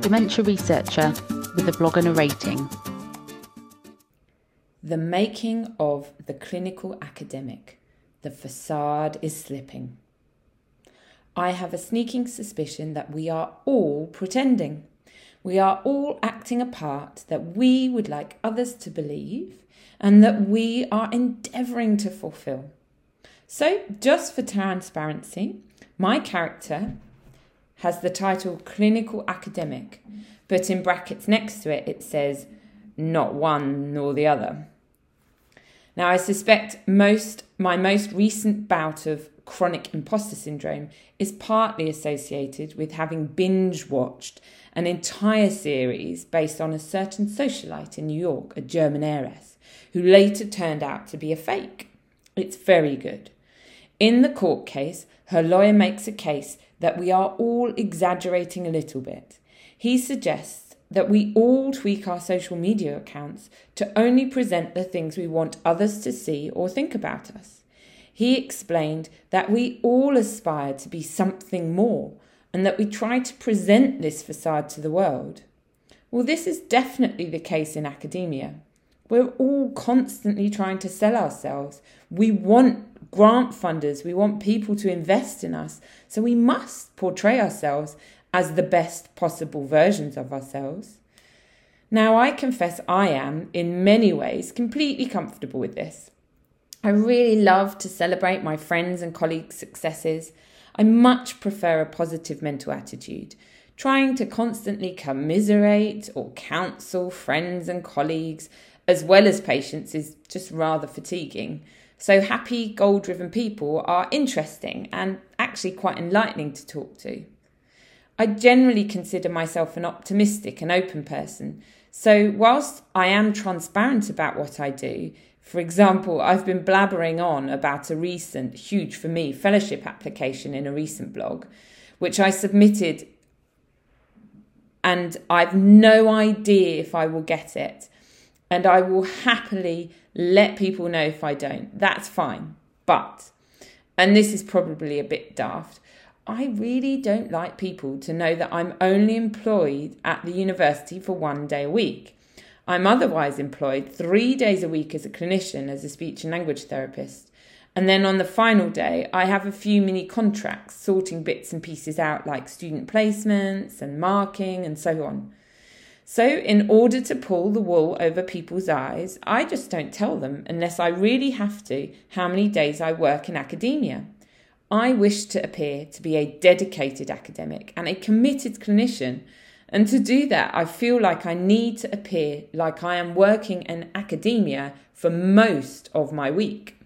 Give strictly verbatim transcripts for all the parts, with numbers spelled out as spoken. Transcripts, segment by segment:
dementia researcher with a blog and a rating. The making of the clinical academic. The facade is slipping. I have a sneaking suspicion that we are all pretending. We are all acting a part that we would like others to believe and that we are endeavouring to fulfil. So, just for transparency, my character has the title Clinical Academic, but in brackets next to it, it says not one nor the other. Now, I suspect most my most recent bout of chronic imposter syndrome is partly associated with having binge-watched an entire series based on a certain socialite in New York, a German heiress, who later turned out to be a fake. It's very good. In the court case, her lawyer makes a case that we are all exaggerating a little bit. He suggests that we all tweak our social media accounts to only present the things we want others to see or think about us. He explained that we all aspire to be something more and that we try to present this facade to the world. Well, this is definitely the case in academia. We're all constantly trying to sell ourselves. We want grant funders, we want people to invest in us, so we must portray ourselves as the best possible versions of ourselves. Now, I confess I am, in many ways, completely comfortable with this. I really love to celebrate my friends' and colleagues' successes. I much prefer a positive mental attitude. Trying to constantly commiserate or counsel friends and colleagues, as well as patients, is just rather fatiguing. So happy, goal-driven people are interesting and actually quite enlightening to talk to. I generally consider myself an optimistic and open person. So whilst I am transparent about what I do, for example, I've been blabbering on about a recent, huge for me, fellowship application in a recent blog, which I submitted, and I've no idea if I will get it. And I will happily let people know if I don't. That's fine. But, and this is probably a bit daft, I really don't like people to know that I'm only employed at the university for one day a week. I'm otherwise employed three days a week as a clinician, as a speech and language therapist. And then on the final day, I have a few mini contracts sorting bits and pieces out like student placements and marking and so on. So in order to pull the wool over people's eyes, I just don't tell them unless I really have to how many days I work in academia. I wish to appear to be a dedicated academic and a committed clinician, and to do that, I feel like I need to appear like I am working in academia for most of my week.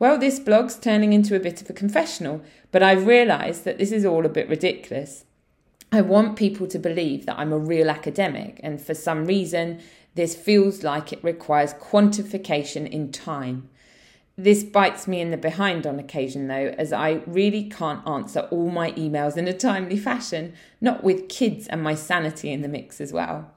Well, this blog's turning into a bit of a confessional, but I've realised that this is all a bit ridiculous. I want people to believe that I'm a real academic, and for some reason, this feels like it requires quantification in time. This bites me in the behind on occasion, though, as I really can't answer all my emails in a timely fashion, not with kids and my sanity in the mix as well.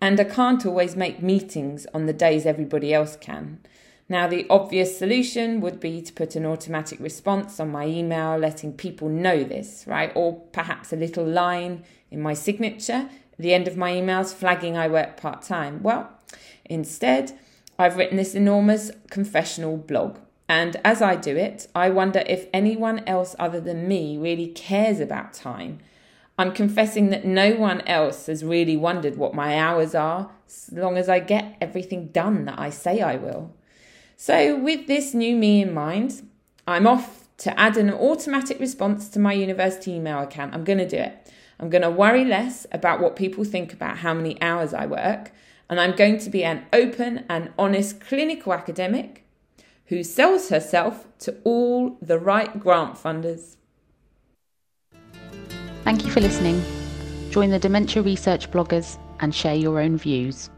And I can't always make meetings on the days everybody else can. Now, the obvious solution would be to put an automatic response on my email, letting people know this, right? Or perhaps a little line in my signature at the end of my emails flagging I work part-time. Well, instead, I've written this enormous confessional blog, and as I do it, I wonder if anyone else other than me really cares about time. I'm confessing that no one else has really wondered what my hours are, as long as I get everything done that I say I will. So with this new me in mind, I'm off to add an automatic response to my university email account. I'm going to do it. I'm going to worry less about what people think about how many hours I work. And I'm going to be an open and honest clinical academic who sells herself to all the right grant funders. Thank you for listening. Join the Dementia Research bloggers and share your own views.